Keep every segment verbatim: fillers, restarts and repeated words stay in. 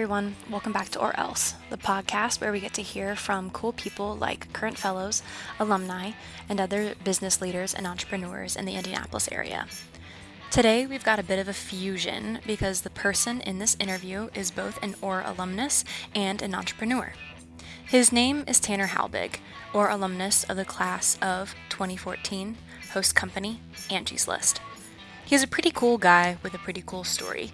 everyone. Welcome back to Or Else, the podcast where we get to hear from cool people like current fellows, alumni, and other business leaders and entrepreneurs in the Indianapolis area. Today, we've got a bit of a fusion because the person in this interview is both an Or alumnus and an entrepreneur. His name is Tanner Halbig, Or alumnus of the class of twenty fourteen, host company, Angie's List. He's a pretty cool guy with a pretty cool story.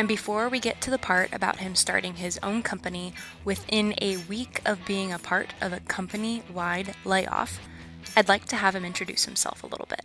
And before we get to the part about him starting his own company within a week of being a part of a company-wide layoff, I'd like to have him introduce himself a little bit.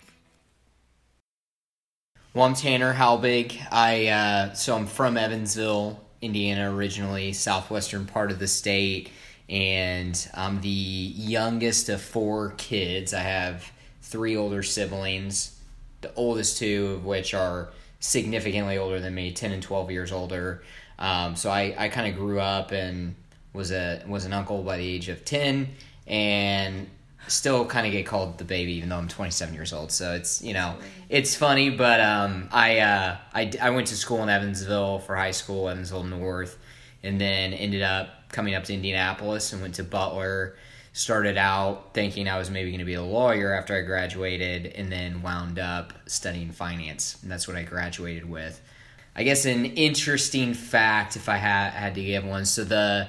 Well, I'm Tanner Halbig. I, uh, so I'm from Evansville, Indiana, originally, southwestern part of the state, and I'm the youngest of four kids. I have three older siblings, the oldest two of which are significantly older than me, ten and twelve years older. Um, so I, I kind of grew up and was a was an uncle by the age of ten, and still kind of get called the baby, even though I'm twenty-seven years old. So it's, you know, it's funny, but um, I, uh, I, I went to school in Evansville for high school, Evansville North, and then ended up coming up to Indianapolis and went to Butler. Started out thinking I was maybe going to be a lawyer after I graduated, and then wound up studying finance. And that's what I graduated with. I guess an interesting fact, if I ha- had to give one. So the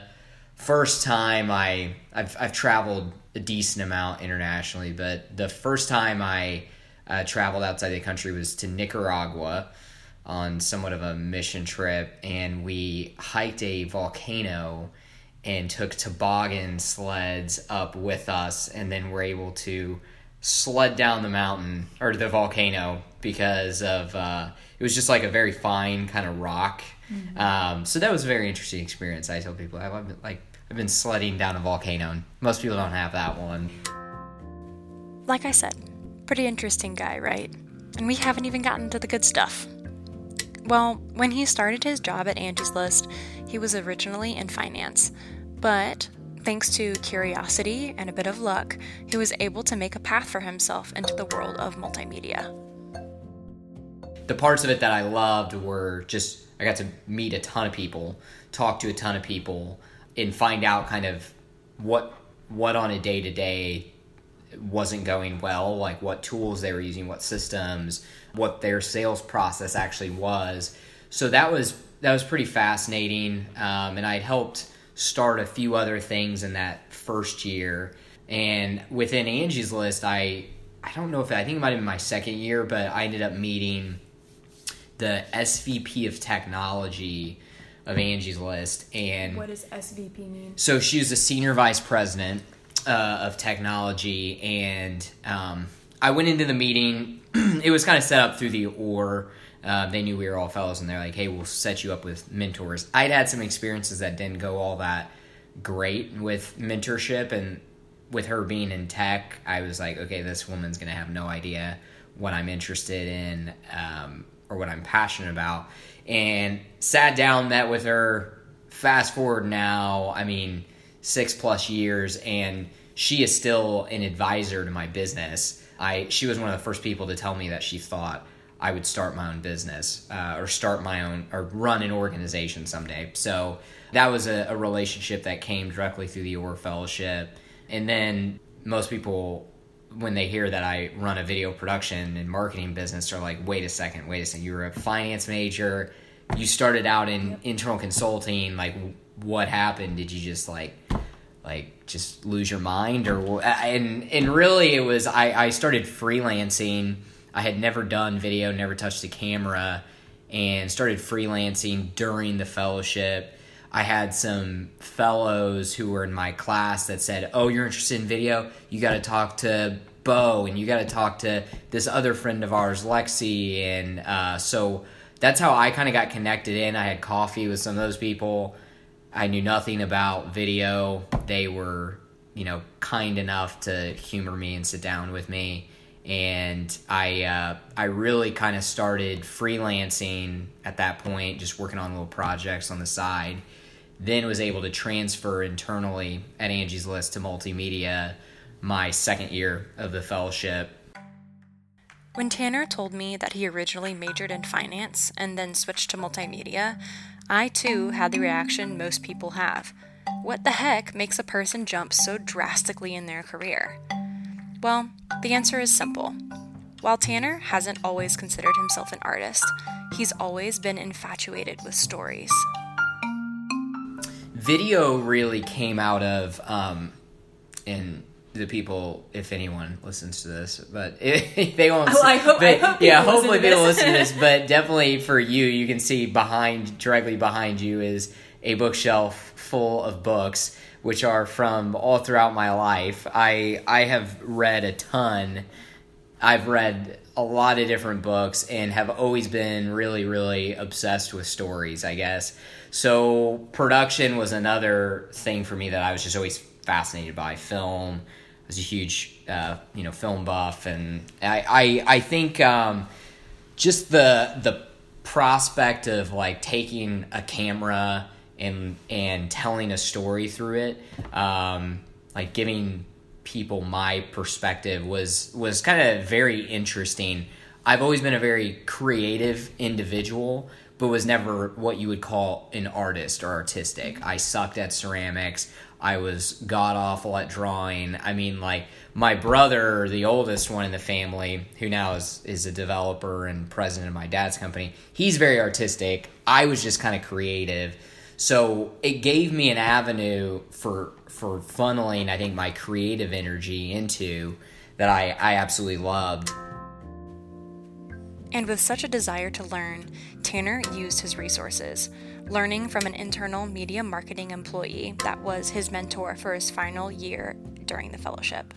first time I, I've, I've traveled a decent amount internationally, but the first time I uh, traveled outside the country was to Nicaragua on somewhat of a mission trip. And we hiked a volcano and took toboggan sleds up with us, and then were able to sled down the mountain, or the volcano, because of, uh, it was just like a very fine kind of rock. Mm-hmm. Um, so that was a very interesting experience. I tell people, I've been, like, I've been sledding down a volcano, and most people don't have that one. Like I said, pretty interesting guy, right? And we haven't even gotten to the good stuff. Well, when he started his job at Angie's List, he was originally in finance, but thanks to curiosity and a bit of luck, he was able to make a path for himself into the world of multimedia. The parts of it that I loved were just, I got to meet a ton of people, talk to a ton of people, and find out kind of what what on a day-to-day wasn't going well, like what tools they were using, what systems, what their sales process actually was. So that was that was pretty fascinating, um, and I had helped start a few other things in that first year. And within Angie's List, I I don't know if I think it might have been my second year, but I ended up meeting the S V P of technology of Angie's List. And what does S V P mean? So she was the senior vice president uh, of technology, and um, I went into the meeting. It was kind of set up through the O R. Uh, they knew we were all fellows, and they're like, hey, we'll set you up with mentors. I'd had some experiences that didn't go all that great with mentorship, and with her being in tech, I was like, okay, this woman's going to have no idea what I'm interested in um, or what I'm passionate about. And sat down, met with her, fast forward now, I mean, six plus years, and she is still an advisor to my business. I she was one of the first people to tell me that she thought I would start my own business uh, or start my own or run an organization someday. So that was a, a relationship that came directly through the O R Fellowship. And then most people, when they hear that I run a video production and marketing business, are like, wait a second, wait a second. You were a finance major. You started out in yep. internal consulting. Like, what happened? Did you just like, like just lose your mind? Or and and really it was, I, I started freelancing. I had never done video, never touched a camera, and started freelancing during the fellowship. I had some fellows who were in my class that said, oh, you're interested in video? You got to talk to Bo, and you got to talk to this other friend of ours, Lexi. And uh, so that's how I kind of got connected in. I had coffee with some of those people. I knew nothing about video. They were, you know, kind enough to humor me and sit down with me. And I uh, I really kind of started freelancing at that point, just working on little projects on the side. Then was able to transfer internally at Angie's List to multimedia my second year of the fellowship. When Tanner told me that he originally majored in finance and then switched to multimedia, I too had the reaction most people have. What the heck makes a person jump so drastically in their career? Well, the answer is simple. While Tanner hasn't always considered himself an artist, he's always been infatuated with stories. Video really came out of, um, and the people, if anyone listens to this, but it, they won't. Oh, see, I hope. But, I hope yeah, hopefully they will listen to this. But definitely for you, you can see behind, directly behind you, is a bookshelf full of books, which are from all throughout my life. I I have read a ton. I've read a lot of different books and have always been really, really obsessed with stories, I guess. So production was another thing for me that I was just always fascinated by. Film, I was a huge, uh, you know, film buff. And I, I, I think um, just the the prospect of like taking a camera and and telling a story through it, um, like giving people my perspective was was kind of very interesting. I've always been a very creative individual, but was never what you would call an artist or artistic. I sucked at ceramics. I was god awful at drawing. I mean, like my brother, the oldest one in the family, who now is is a developer and president of my dad's company, he's very artistic. I was just kind of creative. So it gave me an avenue for for funneling, I think, my creative energy into that I, I absolutely loved. And with such a desire to learn, Tanner used his resources, learning from an internal media marketing employee that was his mentor for his final year during the fellowship.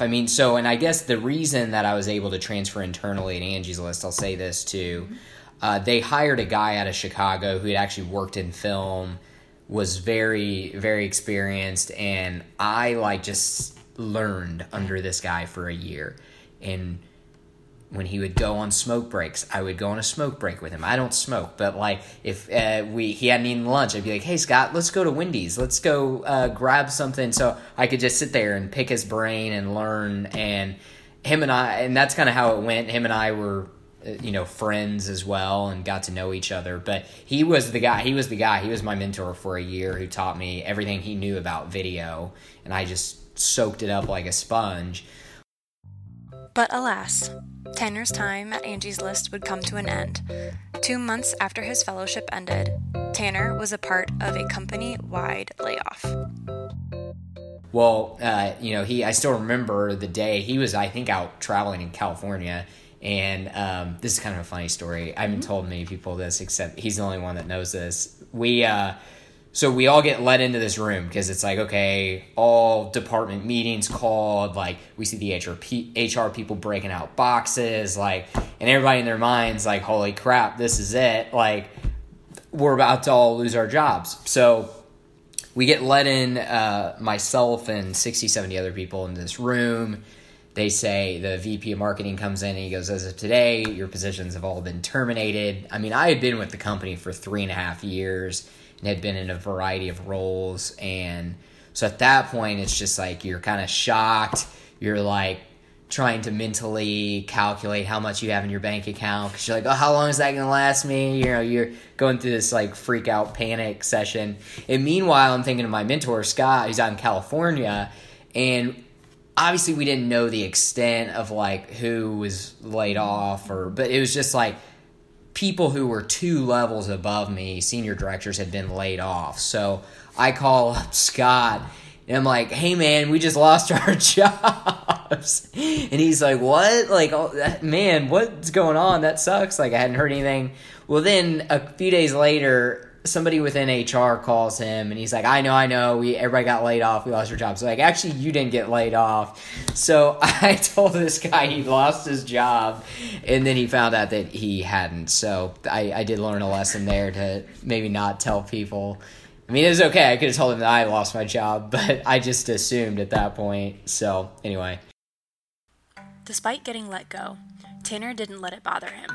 I mean, so, and I guess the reason that I was able to transfer internally at Angie's List, I'll say this too, Uh, they hired a guy out of Chicago who had actually worked in film, was very, very experienced, and I like just learned under this guy for a year. And when he would go on smoke breaks, I would go on a smoke break with him. I don't smoke, but like if uh, we he hadn't eaten lunch, I'd be like, "Hey Scott, let's go to Wendy's. Let's go uh, grab something." So I could just sit there and pick his brain and learn. And him and I, and that's kind of how it went. Him and I were, you know, friends as well and got to know each other. But he was the guy, he was the guy, he was my mentor for a year who taught me everything he knew about video, and I just soaked it up like a sponge. But alas, Tanner's time at Angie's List would come to an end. Two months after his fellowship ended, Tanner was a part of a company-wide layoff. Well, uh, you know, he, I still remember the day he was, I think, out traveling in California. And um, this is kind of a funny story. I haven't told many people this, except he's the only one that knows this. We uh, so we all get let into this room because it's like, okay, all department meetings called. Like we see the H R P, H R people breaking out boxes, like, and everybody in their minds like, holy crap, this is it. Like we're about to all lose our jobs. So we get let in, uh, myself and sixty, seventy other people into this room. They say the V P of marketing comes in and he goes, as of today, your positions have all been terminated. I mean, I had been with the company for three and a half years and had been in a variety of roles. And so at that point, it's just like you're kind of shocked. You're like trying to mentally calculate how much you have in your bank account because you're like, oh, how long is that going to last me? You know, you're going through this like freak out panic session. And meanwhile, I'm thinking of my mentor, Scott, who's out in California, and obviously, we didn't know the extent of, like, who was laid off or – but it was just, like, people who were two levels above me, senior directors, had been laid off. So I call up Scott, and I'm like, hey, man, we just lost our jobs. And he's like, what? Like, oh, man, what's going on? That sucks. Like, I hadn't heard anything. Well, then a few days later – somebody within H R calls him and he's like, I know, I know, we everybody got laid off, we lost our jobs. So like, actually, you didn't get laid off. So I told this guy he lost his job, and then he found out that he hadn't. So I, I did learn a lesson there to maybe not tell people. I mean, it was okay. I could have told him that I lost my job, but I just assumed at that point. So anyway. Despite getting let go, Tanner didn't let it bother him.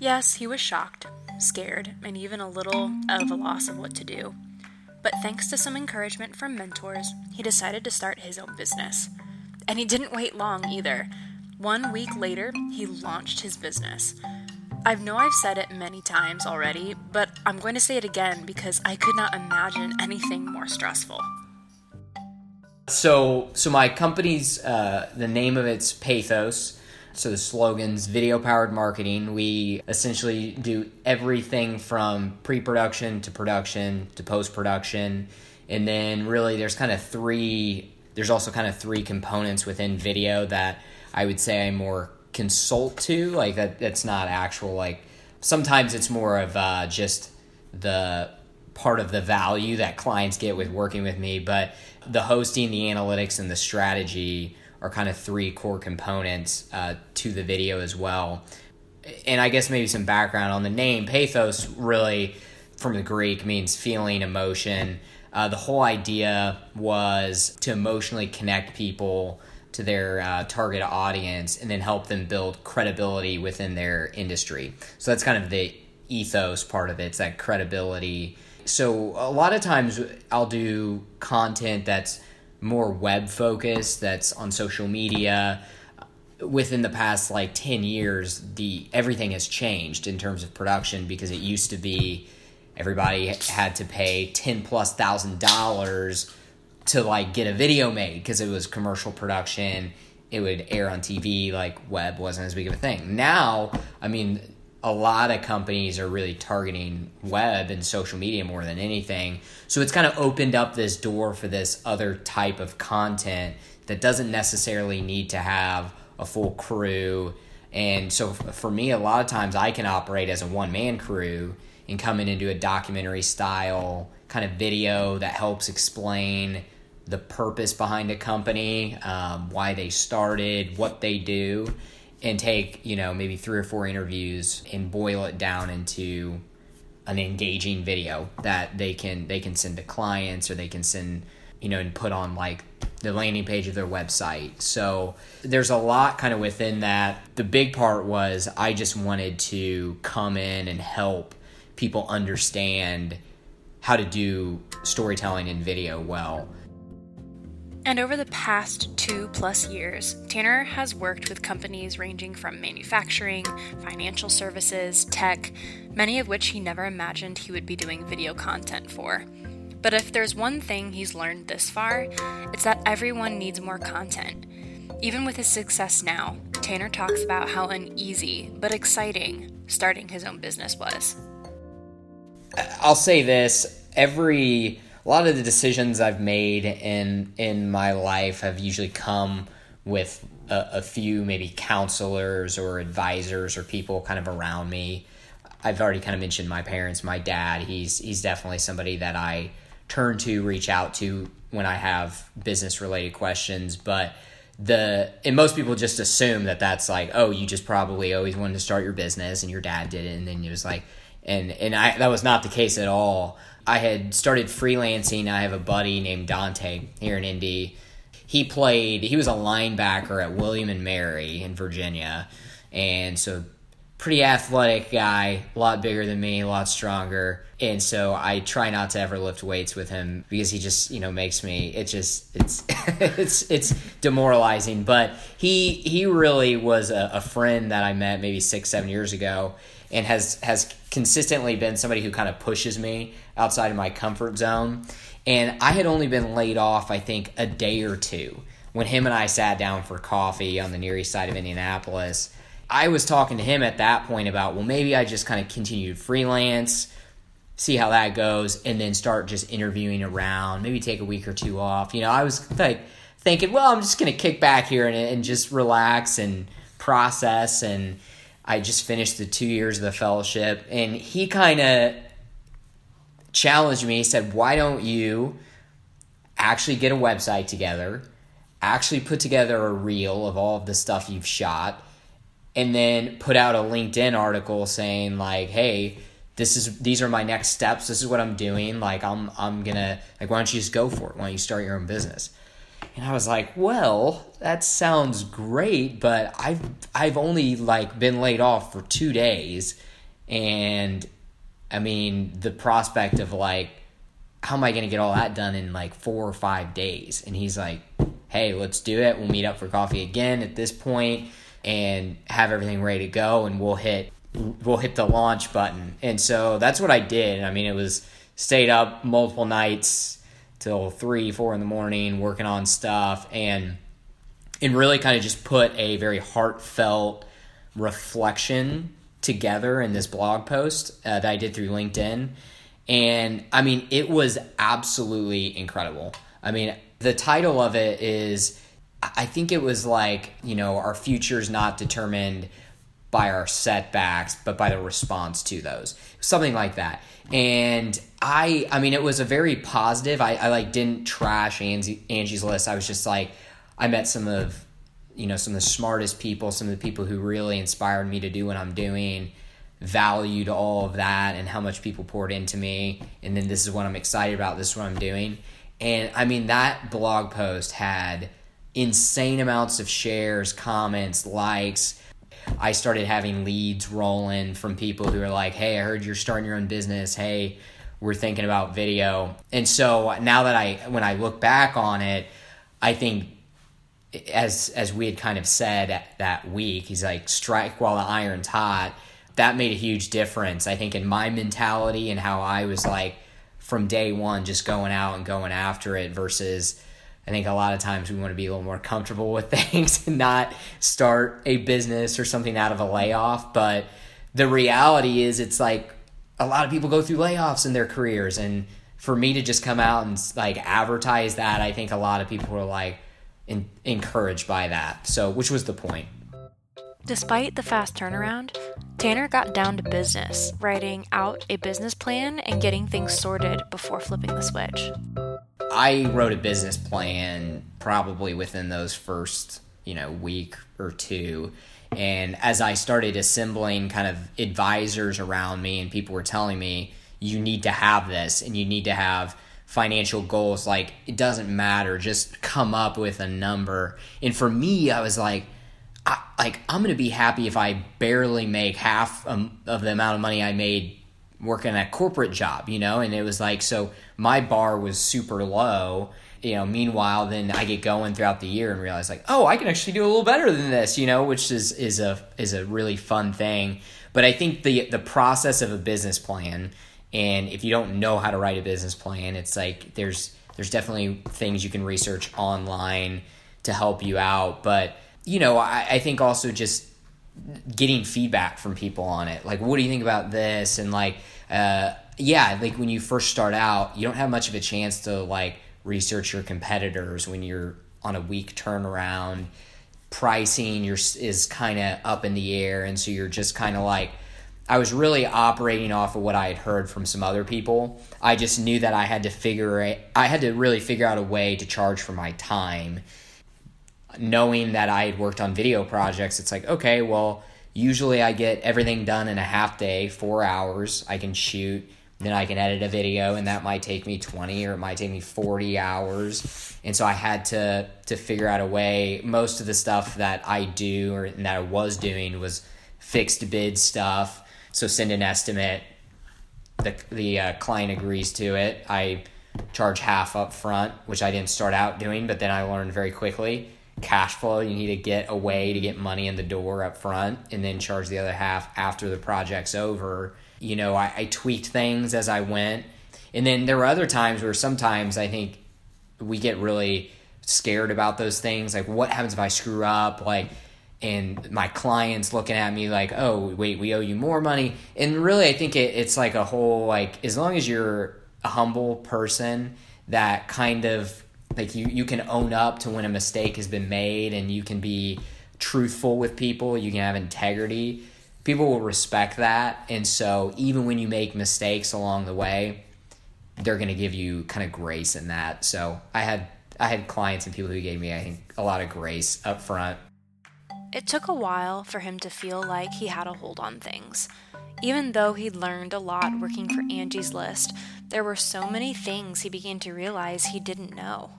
Yes, he was shocked, scared, and even a little of a loss of what to do. But thanks to some encouragement from mentors, he decided to start his own business. And he didn't wait long either. One week later, he launched his business. I know I've said it many times already, but I'm going to say it again because I could not imagine anything more stressful. So, so my company's, uh, the name of it's Pathos. So the slogan's video-powered marketing. We essentially do everything from pre-production to production to post-production. And then really there's kind of three, there's also kind of three components within video that I would say I more consult to. Like that, that's not actual, like sometimes it's more of uh, just the part of the value that clients get with working with me. But the hosting, the analytics, and the strategy are kind of three core components uh, to the video as well. And I guess maybe some background on the name. Pathos really, from the Greek, means feeling, emotion. Uh, the whole idea was to emotionally connect people to their uh, target audience and then help them build credibility within their industry. So that's kind of the ethos part of it. It's that credibility. So a lot of times I'll do content that's more web focused, that's on social media. Within the past like ten years, the everything has changed in terms of production, because it used to be everybody had to pay ten plus thousand dollars to like get a video made, because it was commercial production. It would air on T V. Like web wasn't as big of a thing. Now, I mean, a lot of companies are really targeting web and social media more than anything. So it's kind of opened up this door for this other type of content that doesn't necessarily need to have a full crew. And so for me, a lot of times I can operate as a one-man crew and come in and do a documentary style kind of video that helps explain the purpose behind a company, um, why they started, what they do, and take, you know, maybe three or four interviews and boil it down into an engaging video that they can they can send to clients, or they can send, you know, and put on like the landing page of their website. So there's a lot kind of within that. The big part was I just wanted to come in and help people understand how to do storytelling in video well. And over the past two plus years, Tanner has worked with companies ranging from manufacturing, financial services, tech, many of which he never imagined he would be doing video content for. But if there's one thing he's learned this far, it's that everyone needs more content. Even with his success now, Tanner talks about how uneasy but exciting starting his own business was. I'll say this, every... A lot of the decisions I've made in in my life have usually come with a, a few maybe counselors or advisors or people kind of around me. I've already kind of mentioned my parents, my dad. He's he's definitely somebody that I turn to, reach out to when I have business related questions. But the and most people just assume that that's like, oh, you just probably always wanted to start your business and your dad did it, and then it was like, and and I that was not the case at all. I had started freelancing. I have a buddy named Dante here in Indy. He played, he was a linebacker at William and Mary in Virginia. And so pretty athletic guy, a lot bigger than me, a lot stronger. And so I try not to ever lift weights with him, because he just, you know, makes me, it just, it's, it's, it's demoralizing. But he, he really was a, a friend that I met maybe six, seven years ago, and has, has consistently been somebody who kind of pushes me outside of my comfort zone. And I had only been laid off, I think, a day or two when him and I sat down for coffee on the Near East Side of Indianapolis. I was talking to him at that point about, well, maybe I just kind of continue to freelance, see how that goes, and then start just interviewing around, maybe take a week or two off. You know, I was like thinking, well, I'm just going to kick back here and, and just relax and process. And I just finished the two years of the fellowship, and he kind of challenged me. He said, why don't you actually get a website together, actually put together a reel of all of the stuff you've shot, and then put out a LinkedIn article saying like, hey, this is these are my next steps. This is what I'm doing. Like, I'm I'm going to like, why don't you just go for it? Why don't you start your own business? And I was like, well, that sounds great, but I've I've only like been laid off for two days. And I mean, the prospect of like, how am I going to get all that done in like four or five days? And he's like, hey, let's do it. We'll meet up for coffee again at this point. and have everything ready to go, and we'll hit we'll hit the launch button. And so that's what I did. I mean, it was stayed up multiple nights till three, four in the morning working on stuff, and and really kind of just put a very heartfelt reflection together in this blog post uh, that I did through LinkedIn. And I mean, it was absolutely incredible. I mean, the title of it is, I think it was like, you know, our future's not determined by our setbacks, but by the response to those, something like that. And I, I mean, it was a very positive, I, I like didn't trash Angie, Angie's List. I was just like, I met some of, you know, some of the smartest people, some of the people who really inspired me to do what I'm doing, valued all of that and how much people poured into me. And then this is what I'm excited about. This is what I'm doing. And I mean, that blog post had insane amounts of shares, comments, likes. I started having leads rolling from people who are like, hey, I heard you're starting your own business. Hey, we're thinking about video. And so now that I, when I look back on it, I think as, as we had kind of said that week, he's like, strike while the iron's hot. That made a huge difference, I think, in my mentality and how I was like from day one, just going out and going after it, versus I think a lot of times we want to be a little more comfortable with things and not start a business or something out of a layoff. But the reality is, it's like a lot of people go through layoffs in their careers. And for me to just come out and like advertise that, I think a lot of people were like in- encouraged by that. So, which was the point. Despite the fast turnaround, Tanner got down to business, writing out a business plan and getting things sorted before flipping the switch. I wrote a business plan probably within those first, you know, week or two. And as I started assembling kind of advisors around me, and people were telling me, you need to have this and you need to have financial goals. Like, it doesn't matter. Just come up with a number. And for me, I was like, I, like I'm going to be happy if I barely make half um, of the amount of money I made working at a corporate job, you know? And it was like, so my bar was super low, you know, meanwhile, then I get going throughout the year and realize like, oh, I can actually do a little better than this, you know, which is, is a, is a really fun thing. But I think the, the process of a business plan, and if you don't know how to write a business plan, it's like, there's, there's definitely things you can research online to help you out. But you know, I, I think also just getting feedback from people on it. Like, what do you think about this? And like, uh, yeah, like when you first start out, you don't have much of a chance to like research your competitors when you're on a week turnaround. Pricing your, is kind of up in the air. And so you're just kind of like, I was really operating off of what I had heard from some other people. I just knew that I had to figure it, I had to really figure out a way to charge for my time. Knowing that I had worked on video projects, it's like, okay, well, usually I get everything done in a half day, four hours. I can shoot, then I can edit a video, and that might take me twenty or it might take me forty hours. And so I had to to figure out a way. Most of the stuff that I do or that I was doing was fixed bid stuff. So send an estimate. The the uh, client agrees to it. I charge half up front, which I didn't start out doing, but then I learned very quickly. Cash flow, you need to get a way to get money in the door up front and then charge the other half after the project's over. You know, I, I tweaked things as I went. And then there were other times where sometimes I think we get really scared about those things. Like, what happens if I screw up? Like, and my client's looking at me like, oh, wait, we owe you more money. And really, I think it, it's like a whole, like, as long as you're a humble person that kind of, like you, you can own up to when a mistake has been made, and you can be truthful with people. You can have integrity. People will respect that. And so even when you make mistakes along the way, they're going to give you kind of grace in that. So I had I had clients and people who gave me, I think, a lot of grace up front. It took a while for him to feel like he had a hold on things. Even though he'd learned a lot working for Angie's List, there were so many things he began to realize he didn't know.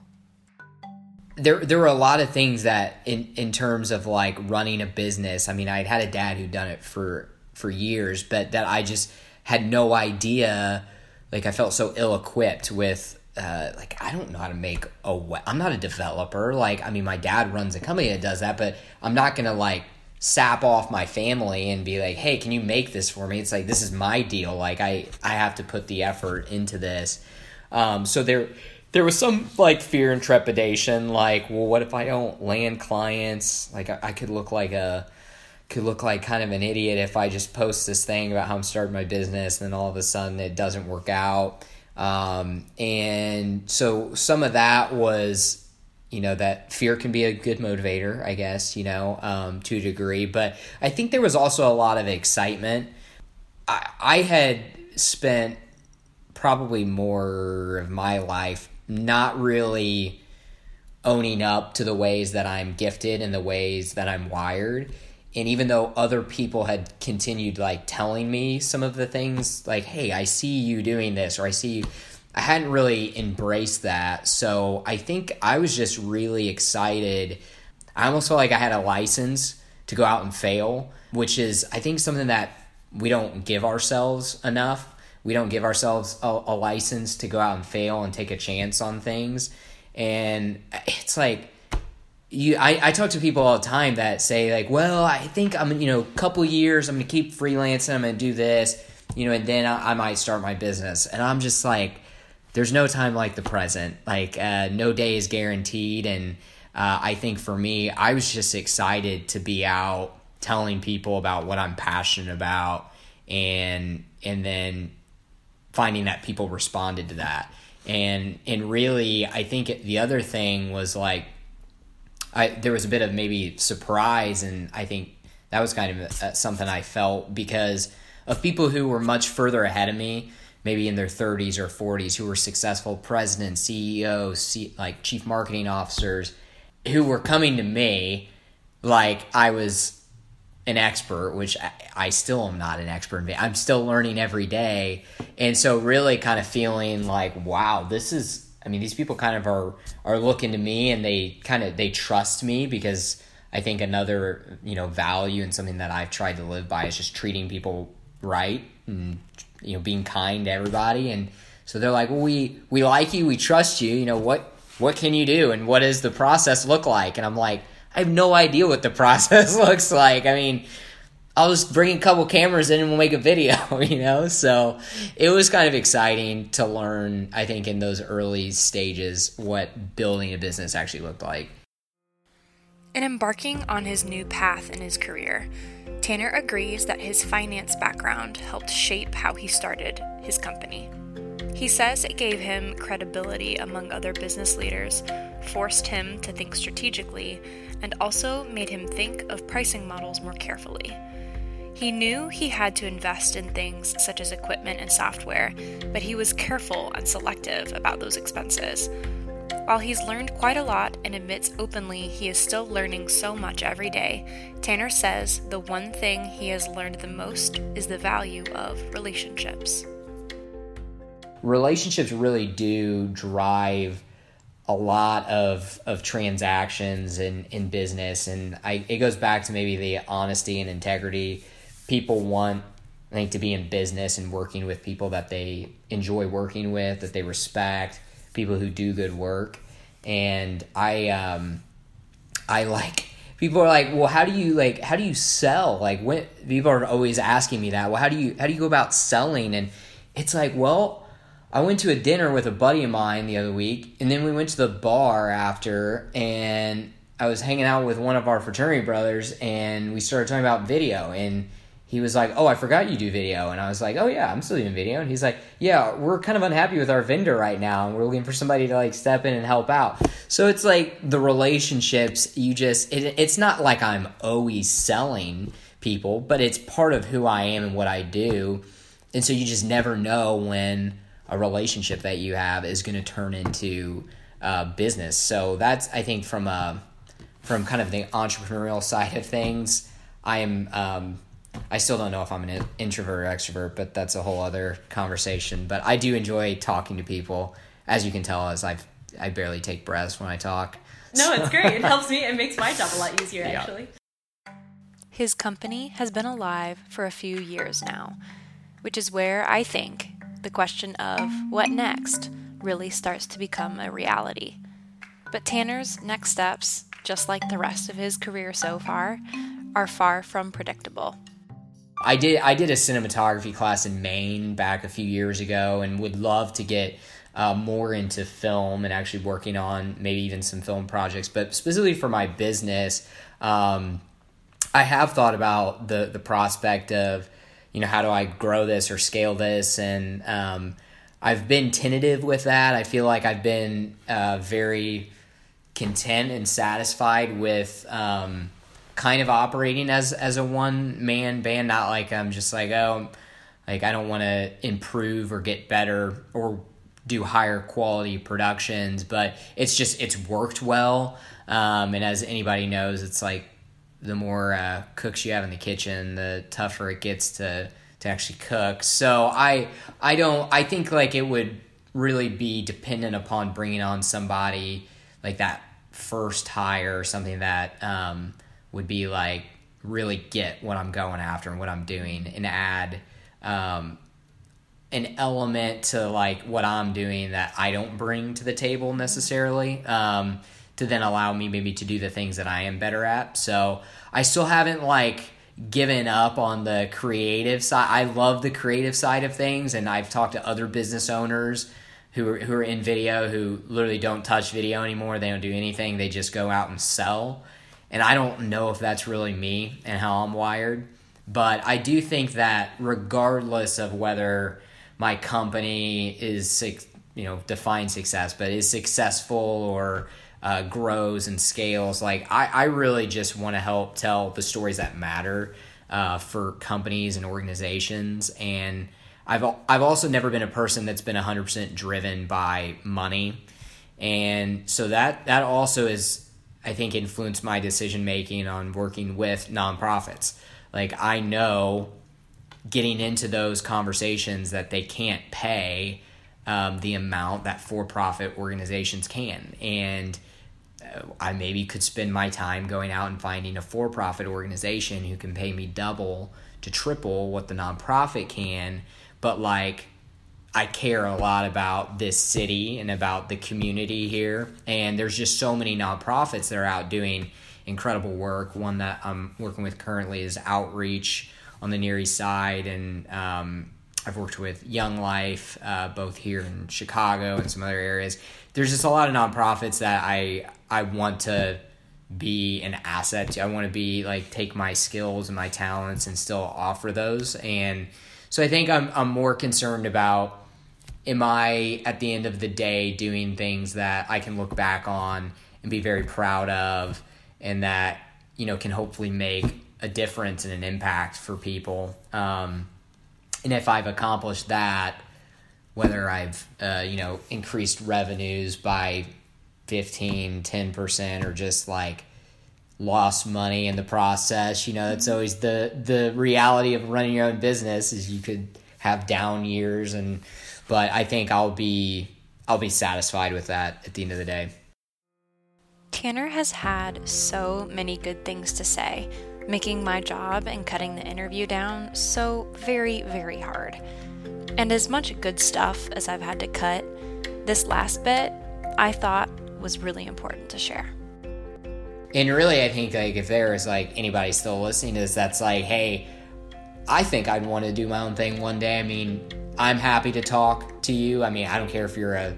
There there were a lot of things that in, in terms of like running a business, I mean, I'd had a dad who'd done it for, for years, but that I just had no idea. Like, I felt so ill-equipped with, uh, like, I don't know how to make a web. I'm not a developer. Like, I mean, my dad runs a company that does that, but I'm not going to like sap off my family and be like, hey, can you make this for me? It's like, this is my deal. Like, I, I have to put the effort into this. Um, so there there was some, like, fear and trepidation. Like, well, what if I don't land clients? Like, I, I could look like a... could look like kind of an idiot if I just post this thing about how I'm starting my business and then all of a sudden it doesn't work out. Um, and so some of that was, you know, that fear can be a good motivator, I guess, you know, um, to a degree. But I think there was also a lot of excitement. I, I had spent probably more of my life not really owning up to the ways that I'm gifted and the ways that I'm wired. And even though other people had continued, like, telling me some of the things, like, hey, I see you doing this, or I see you, I hadn't really embraced that. So I think I was just really excited. I almost felt like I had a license to go out and fail, which is, I think, something that we don't give ourselves enough. We don't give ourselves a, a license to go out and fail and take a chance on things. And it's like... You, I, I talk to people all the time that say, like, well, I think I'm, you know, a couple years, I'm going to keep freelancing, I'm going to do this, you know, and then I, I might start my business. And I'm just like, there's no time like the present. Like, uh, no day is guaranteed. And uh, I think for me, I was just excited to be out telling people about what I'm passionate about, and and then finding that people responded to that. And, and really, I think the other thing was, like, I, there was a bit of maybe surprise, and I think that was kind of something I felt because of people who were much further ahead of me, maybe in their thirties or forties, who were successful presidents, C E Os, C, like chief marketing officers, who were coming to me like I was an expert, which I, I still am not an expert in. I'm still learning every day, and so really kind of feeling like, wow, this is... I mean, these people kind of are, are looking to me, and they kind of, they trust me, because I think another, you know, value and something that I've tried to live by is just treating people right and, you know, being kind to everybody. And so they're like, well, we, we like you, we trust you, you know, what, what can you do? And what does the process look like? And I'm like, I have no idea what the process looks like. I mean, I'll just bring a couple cameras in and we'll make a video, you know? So it was kind of exciting to learn, I think, in those early stages, what building a business actually looked like. In embarking on his new path in his career, Tanner agrees that his finance background helped shape how he started his company. He says it gave him credibility among other business leaders, forced him to think strategically, and also made him think of pricing models more carefully. He knew he had to invest in things such as equipment and software, but he was careful and selective about those expenses. While he's learned quite a lot and admits openly he is still learning so much every day, Tanner says the one thing he has learned the most is the value of relationships. Relationships really do drive a lot of of transactions in, in business, and I, it goes back to maybe the honesty and integrity. People want, I think, to be in business and working with people that they enjoy working with, that they respect, people who do good work. And I, um, I like, people are like, well, how do you like, how do you sell? Like, when people are always asking me that, well, how do you, how do you go about selling? And it's like, well, I went to a dinner with a buddy of mine the other week, and then we went to the bar after, and I was hanging out with one of our fraternity brothers, and we started talking about video, and he was like, oh, I forgot you do video. And I was like, oh, yeah, I'm still doing video. And he's like, yeah, we're kind of unhappy with our vendor right now, and we're looking for somebody to, like, step in and help out. So it's like the relationships, you just it, – it's not like I'm always selling people, but it's part of who I am and what I do. And so you just never know when a relationship that you have is going to turn into uh, business. So that's, I think, from a, from kind of the entrepreneurial side of things, I am – um I still don't know if I'm an introvert or extrovert, but that's a whole other conversation. But I do enjoy talking to people, as you can tell, as I've, I barely take breaths when I talk. No, it's great. It helps me. It makes my job a lot easier, yeah. Actually. His company has been alive for a few years now, which is where I think the question of what next really starts to become a reality. But Tanner's next steps, just like the rest of his career so far, are far from predictable. I did I did a cinematography class in Maine back a few years ago, and would love to get uh, more into film and actually working on maybe even some film projects. But specifically for my business, um, I have thought about the the prospect of, you know, how do I grow this or scale this? And um, I've been tentative with that. I feel like I've been uh, very content and satisfied with um, kind of operating as as a one-man band. Not like I'm just like, oh, like I don't want to improve or get better or do higher quality productions, but it's just, it's worked well. Um, and as anybody knows, it's like the more uh, cooks you have in the kitchen, the tougher it gets to to actually cook. So I I don't I think like it would really be dependent upon bringing on somebody like that first hire or something that um, would be like really get what I'm going after and what I'm doing, and add um, an element to like what I'm doing that I don't bring to the table necessarily, um, to then allow me maybe to do the things that I am better at. So I still haven't like given up on the creative side. I love the creative side of things, and I've talked to other business owners who are, who are in video, who literally don't touch video anymore. They don't do anything. They just go out and sell. And I don't know if that's really me and how I'm wired. But I do think that regardless of whether my company is, you know, defines success, but is successful or uh, grows and scales, like I, I really just want to help tell the stories that matter uh, for companies and organizations. And I've I've also never been a person that's been one hundred percent driven by money. And so that that also is, I think, influenced my decision making on working with nonprofits. Like I know getting into those conversations that they can't pay um, the amount that for-profit organizations can. And I maybe could spend my time going out and finding a for-profit organization who can pay me double to triple what the nonprofit can. But like, I care a lot about this city and about the community here. And there's just so many nonprofits that are out doing incredible work. One that I'm working with currently is Outreach on the Near East Side. And um, I've worked with Young Life, uh, both here in Chicago and some other areas. There's just a lot of nonprofits that I I want to be an asset to. I want to be like, take my skills and my talents and still offer those. And so I think I'm I'm more concerned about, am I at the end of the day doing things that I can look back on and be very proud of, and that, you know, can hopefully make a difference and an impact for people. Um, and if I've accomplished that, whether I've uh, you know, increased revenues by fifteen, ten percent, or just like lost money in the process. You know, it's always the the reality of running your own business is you could have down years, and but I think I'll be I'll be satisfied with that at the end of the day. Tanner has had so many good things to say, making my job and cutting the interview down so very, very hard. And as much good stuff as I've had to cut, this last bit I thought was really important to share. And really, I think like if there is like anybody still listening to this, that's like, hey, I think I'd want to do my own thing one day. I mean, I'm happy to talk to you. I mean, I don't care if you're a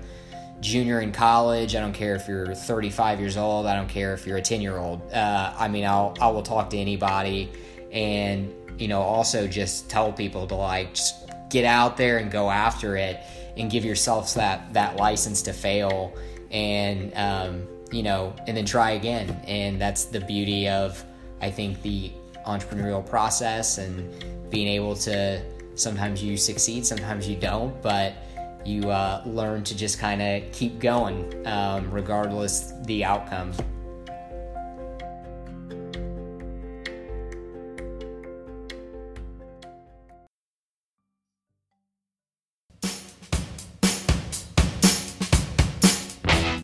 junior in college. I don't care if you're thirty-five years old. I don't care if you're a ten-year-old. Uh, I mean, I'll I will talk to anybody, and you know, also just tell people to like just get out there and go after it, and give yourselves that that license to fail, and um, you know, and then try again. And that's the beauty of, I think, the entrepreneurial process, and being able to, sometimes you succeed, sometimes you don't, but you uh, learn to just kind of keep going, um, regardless the outcome.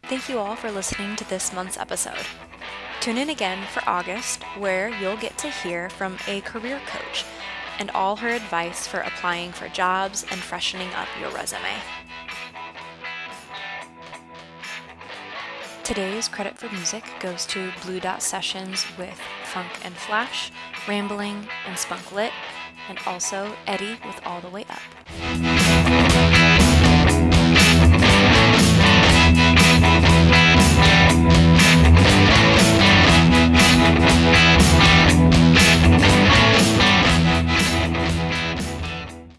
Thank you all for listening to this month's episode. Tune in again for August, where you'll get to hear from a career coach and all her advice for applying for jobs and freshening up your resume. Today's credit for music goes to Blue Dot Sessions with Funk and Flash, Rambling and Spunk Lit, and also Eddie with All the Way Up.